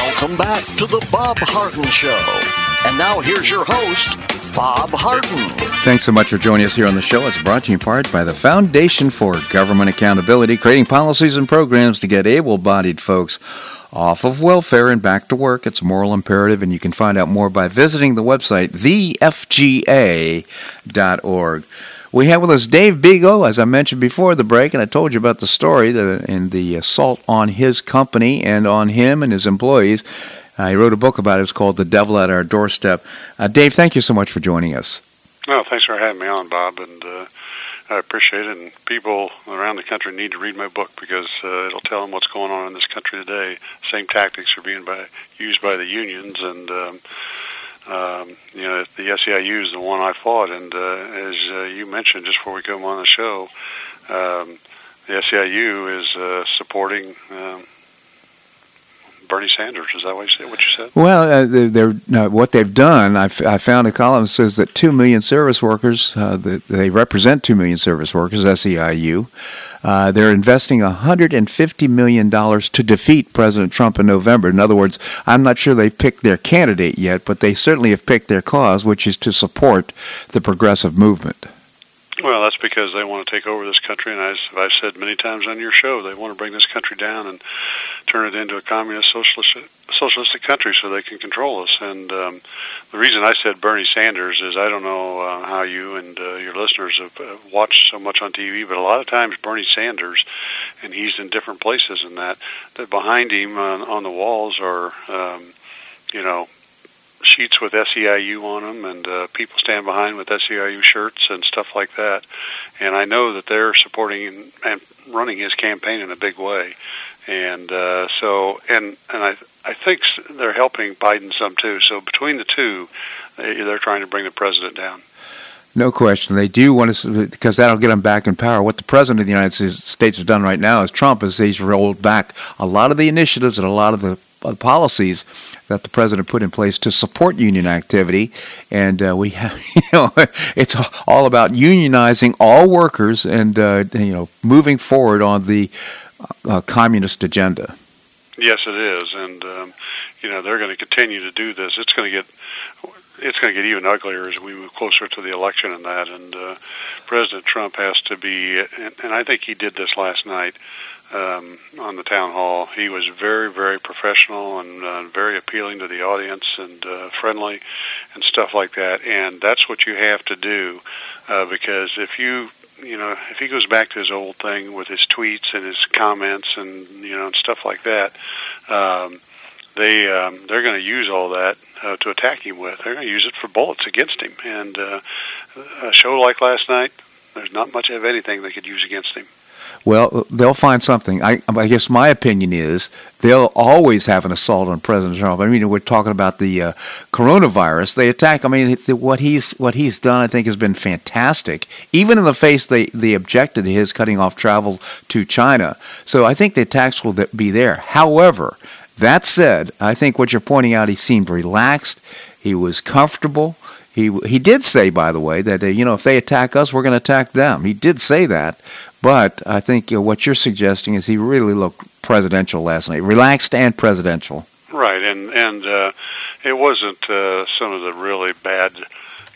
Welcome back to the Bob Harden Show. And now here's your host, Bob Harden. Thanks so much for joining us here on the show. It's brought to you in part by the Foundation for Government Accountability, creating policies and programs to get able-bodied folks off of welfare and back to work. It's a moral imperative, and you can find out more by visiting the website, the f g a dot org. We have with us Dave Bego, as I mentioned before the break, and I told you about the story the, and the assault on his company and on him and his employees. Uh, he wrote a book about it. It's called The Devil at Our Doorstep. Uh, Dave, thank you so much for joining us. Well, thanks for having me on, Bob, and uh, I appreciate it. And people around the country need to read my book because uh, it'll tell them what's going on in this country today. Same tactics are being by, used by the unions, and um, um, you know the S E I U is the one I fought. And uh, as uh, you mentioned just before we come on the show, um, the S E I U is uh, supporting. Um, Bernie Sanders, is that what you said? What you said? Well, uh, they're, no, what they've done, I, f- I found a column that says that two million service workers, uh, that they represent two million service workers, S E I U, uh, they're investing one hundred fifty million dollars to defeat President Trump in November. In other words, I'm not sure they've picked their candidate yet, but they certainly have picked their cause, which is to support the progressive movement. Well, that's because they want to take over this country, and as I've said many times on your show, they want to bring this country down and turn it into a communist, socialist, socialistic country so they can control us. And um, the reason I said Bernie Sanders is I don't know uh, how you and uh, your listeners have uh, watched so much on T V, but a lot of times Bernie Sanders, and he's in different places in that, that behind him on, on the walls are, um, you know, sheets with S E I U on them, and uh, people stand behind with S E I U shirts and stuff like that. And I know that they're supporting and running his campaign in a big way. And uh, so, and and I I think they're helping Biden some too. So between the two, they're trying to bring the president down. No question. They do want to, because that'll get them back in power. What the President of the United States has done right now is Trump is he's rolled back a lot of the initiatives and a lot of the policies that the president put in place to support union activity, and uh, we have, you know, it's all about unionizing all workers and uh, you know moving forward on the uh, communist agenda. Yes, it is, and um, you know they're going to continue to do this. It's going to get it's going to get even uglier as we move closer to the election, and that, and uh, President Trump has to be, and, and I think he did this last night. Um, on the town hall. He was very, very professional and uh, very appealing to the audience and uh, friendly and stuff like that. And that's what you have to do uh, because if you, you know, if he goes back to his old thing with his tweets and his comments and, you know, and stuff like that, um, they, um, they're going to use all that uh, to attack him with. They're going to use it for bullets against him. And uh, a show like last night, there's not much of anything they could use against him. Well, they'll find something. I, I guess my opinion is they'll always have an assault on President Trump. I mean, we're talking about the uh, coronavirus. They attack. I mean, what he's what he's done, I think, has been fantastic. Even in the face, they, they objected to his cutting off travel to China. So I think the attacks will be there. However, that said, I think what you're pointing out, he seemed relaxed. He was comfortable. He he did say, by the way, that, uh, you know, if they attack us, we're going to attack them. He did say that. But I think, you know, what you're suggesting is he really looked presidential last night, relaxed and presidential. Right, and and uh, it wasn't uh, some of the really bad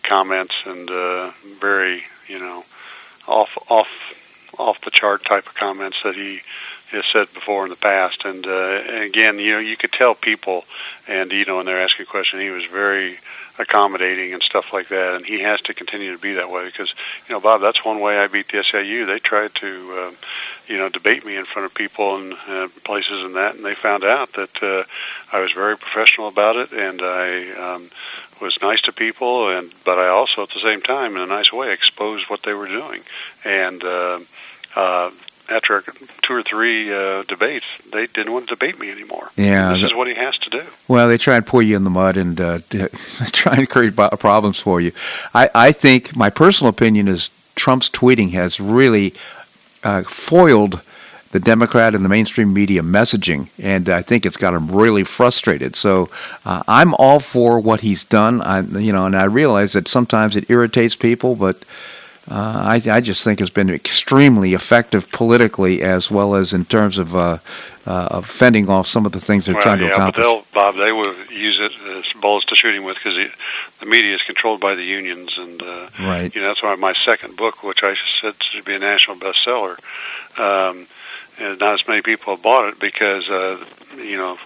comments and uh, very, you know, off off off the chart type of comments that he has said before in the past. And, uh, and again, you know, you could tell people, and you know, when they're asking a question, he was very accommodating and stuff like that, and he has to continue to be that way because, you know, Bob, that's one way I beat the S E I U. They tried to, um, you know, debate me in front of people and uh, places and that, and they found out that uh, I was very professional about it, and I um, was nice to people, and but I also, at the same time, in a nice way, exposed what they were doing. And uh, uh, after two or three uh, debates, they didn't want to debate me anymore. Yeah, this is what he has to do. Well, they try and pull you in the mud and uh, try and create problems for you. I, I think my personal opinion is Trump's tweeting has really uh, foiled the Democrat and the mainstream media messaging, and I think it's got him really frustrated. So uh, I'm all for what he's done. I, you know, and I realize that sometimes it irritates people, but Uh, I, I just think it's been extremely effective politically as well as in terms of uh, uh, fending off some of the things they're well, trying to yeah, accomplish. But Bob, they will use it as bullets to shoot him with because the media is controlled by the unions. And uh, right. You know, that's why my second book, which I said should be a national bestseller, um, and not as many people have bought it because, uh, you know,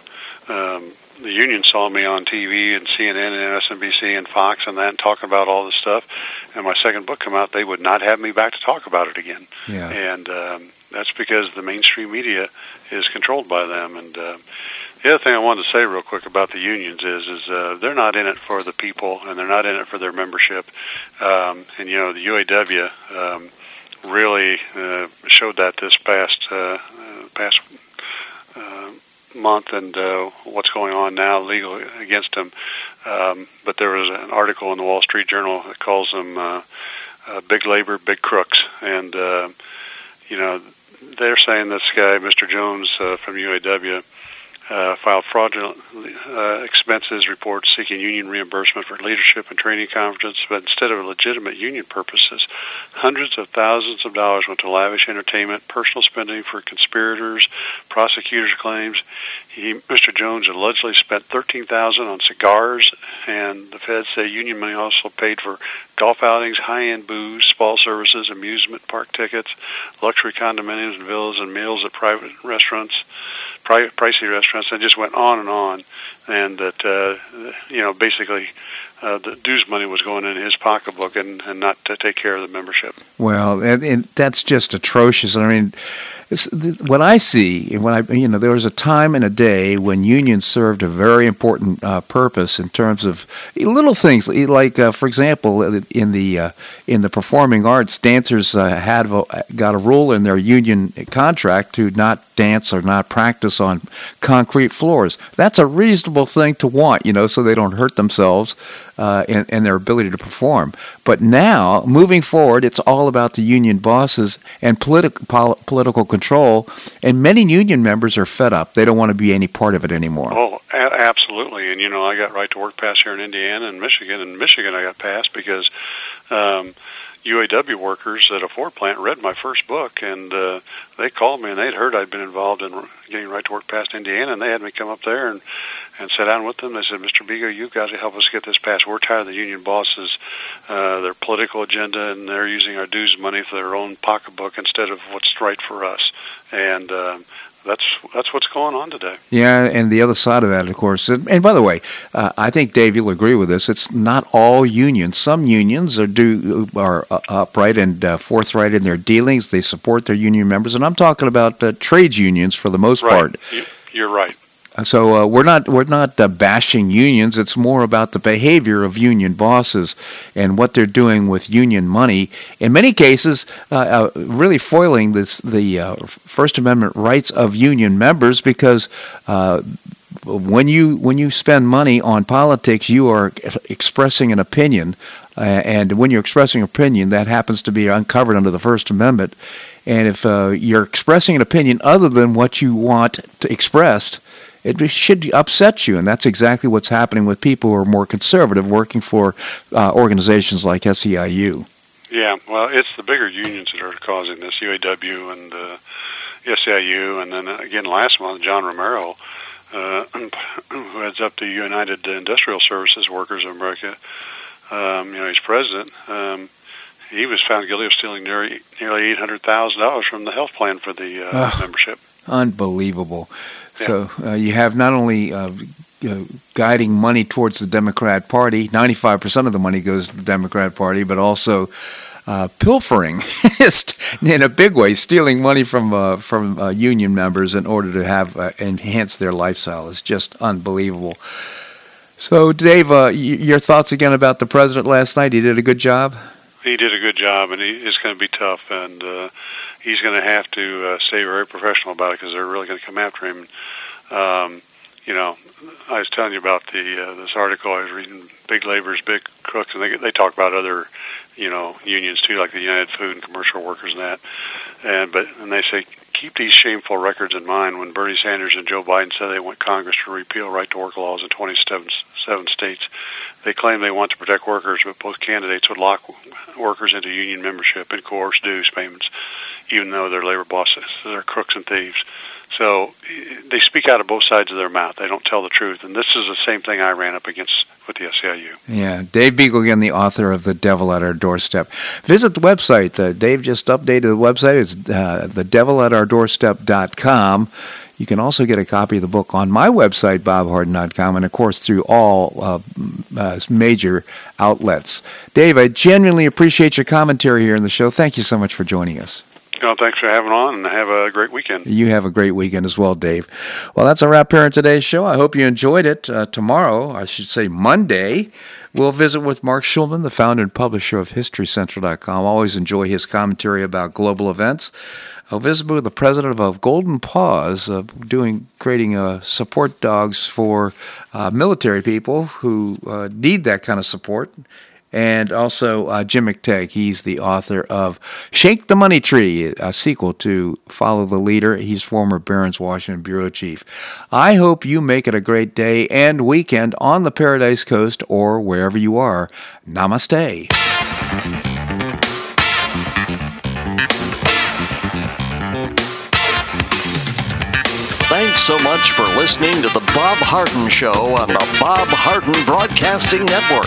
um, the union saw me on T V and C N N and M S N B C and Fox and that, and talking about all this stuff, and my second book come out, they would not have me back to talk about it again. Yeah. And um, that's because the mainstream media is controlled by them. And uh, the other thing I wanted to say real quick about the unions is is uh, they're not in it for the people, and they're not in it for their membership. Um, and, you know, the U A W um, really uh, showed that this past uh, past uh, month, and uh, what's going on now legally against them. Um, but there was an article in the Wall Street Journal that calls them uh, uh, big labor, big crooks. And, uh, you know, they're saying this guy, Mister Jones uh, from U A W, uh, filed fraudulent uh, expenses reports seeking union reimbursement for leadership and training conferences, but instead of legitimate union purposes, hundreds of thousands of dollars went to lavish entertainment, personal spending for conspirators, prosecutors' claims. He, Mister Jones allegedly spent thirteen thousand dollars on cigars, and the feds say union money also paid for golf outings, high-end booze, spa services, amusement park tickets, luxury condominiums and villas, and meals at private restaurants, private pricey restaurants, and just went on and on. And that, uh, you know, basically uh, the dues money was going in his pocketbook and, and not to take care of the membership. Well, and, and that's just atrocious. I mean, it's, what I see, when I, you know, there was a time and a day when unions served a very important uh, purpose in terms of little things, like, uh, for example, in the uh, in the performing arts, dancers uh, had a, got a rule in their union contract to not dance or not practice on concrete floors. That's a reasonable thing to want, you know, so they don't hurt themselves uh, and, and their ability to perform. But now, moving forward, it's all about the union bosses and politi- pol- political control, and many union members are fed up. They don't want to be any part of it anymore. Oh, a- absolutely. And, you know, I got right to work pass here in Indiana and Michigan. In Michigan, I got passed because um, U A W workers at a Ford plant read my first book, and uh, they called me, and they'd heard I'd been involved in getting right to work past Indiana, and they had me come up there and, and sit down with them. They said, Mister Bego, you've got to help us get this passed. We're tired of the union bosses, uh, their political agenda, and they're using our dues money for their own pocketbook instead of what's right for us. And um, that's that's what's going on today. Yeah, and the other side of that, of course, and, and by the way, uh, I think, Dave, you'll agree with this, it's not all unions. Some unions are, do, are upright and uh, forthright in their dealings. They support their union members, and I'm talking about uh, trades unions for the most right. part. You're right. So uh, we're not we're not uh, bashing unions. It's more about the behavior of union bosses and what they're doing with union money. In many cases, uh, uh, really foiling this the uh, First Amendment rights of union members, because uh, when you when you spend money on politics, you are expressing an opinion, uh, and when you're expressing opinion, that happens to be uncovered under the First Amendment. And if uh, you're expressing an opinion other than what you want to expressed, it should upset you, and that's exactly what's happening with people who are more conservative working for uh, organizations like S E I U. Yeah, well, it's the bigger unions that are causing this, U A W and uh, S E I U, and then again last month, John Romero, uh, who heads up the United Industrial Services Workers of America, um, you know, he's president, um, he was found guilty of stealing nearly eight hundred thousand dollars from the health plan for the uh, oh. membership. Unbelievable. Yeah. So uh, you have not only uh, you know, guiding money towards the Democrat Party, ninety-five percent of the money goes to the Democrat Party, but also uh, pilfering in a big way, stealing money from uh, from uh, union members in order to have uh, enhance their lifestyle. It's just unbelievable. So, Dave, uh, y- your thoughts again about the president last night? He did a good job? He did a good job, and he, it's going to be tough, and uh, he's going to have to uh, stay very professional about it because they're really going to come after him. Um, you know, I was telling you about the uh, this article I was reading, Big Labor's Big Crooks, and they, they talk about other, you know, unions too, like the United Food and Commercial Workers and that. And but and they say, keep these shameful records in mind when Bernie Sanders and Joe Biden said they want Congress to repeal right-to-work laws in twenty-seven states. They claim they want to protect workers, but both candidates would lock workers into union membership and coerce dues payments, even though they're labor bosses, they're crooks and thieves. So they speak out of both sides of their mouth. They don't tell the truth. And this is the same thing I ran up against with the S E I U. Yeah. Dave Bego again, the author of The Devil at Our Doorstep. Visit the website. Uh, Dave just updated the website. It's uh, the devil at our doorstep dot com. You can also get a copy of the book on my website, bob harden dot com, and, of course, through all uh, uh, major outlets. Dave, I genuinely appreciate your commentary here in the show. Thank you so much for joining us. No, thanks for having on, and have a great weekend. You have a great weekend as well, Dave. Well, that's a wrap here on today's show. I hope you enjoyed it. Uh, tomorrow, I should say Monday, we'll visit with Mark Schulman, the founder and publisher of history central dot com. I always enjoy his commentary about global events. I'll visit with the president of Golden Paws, uh, doing creating uh, support dogs for uh, military people who uh, need that kind of support. And also uh, Jim McTagg, he's the author of Shake the Money Tree, a sequel to Follow the Leader. He's former Barron's Washington Bureau Chief. I hope you make it a great day and weekend on the Paradise Coast or wherever you are. Namaste. Thanks so much for listening to The Bob Harden Show on the Bob Harden Broadcasting Network.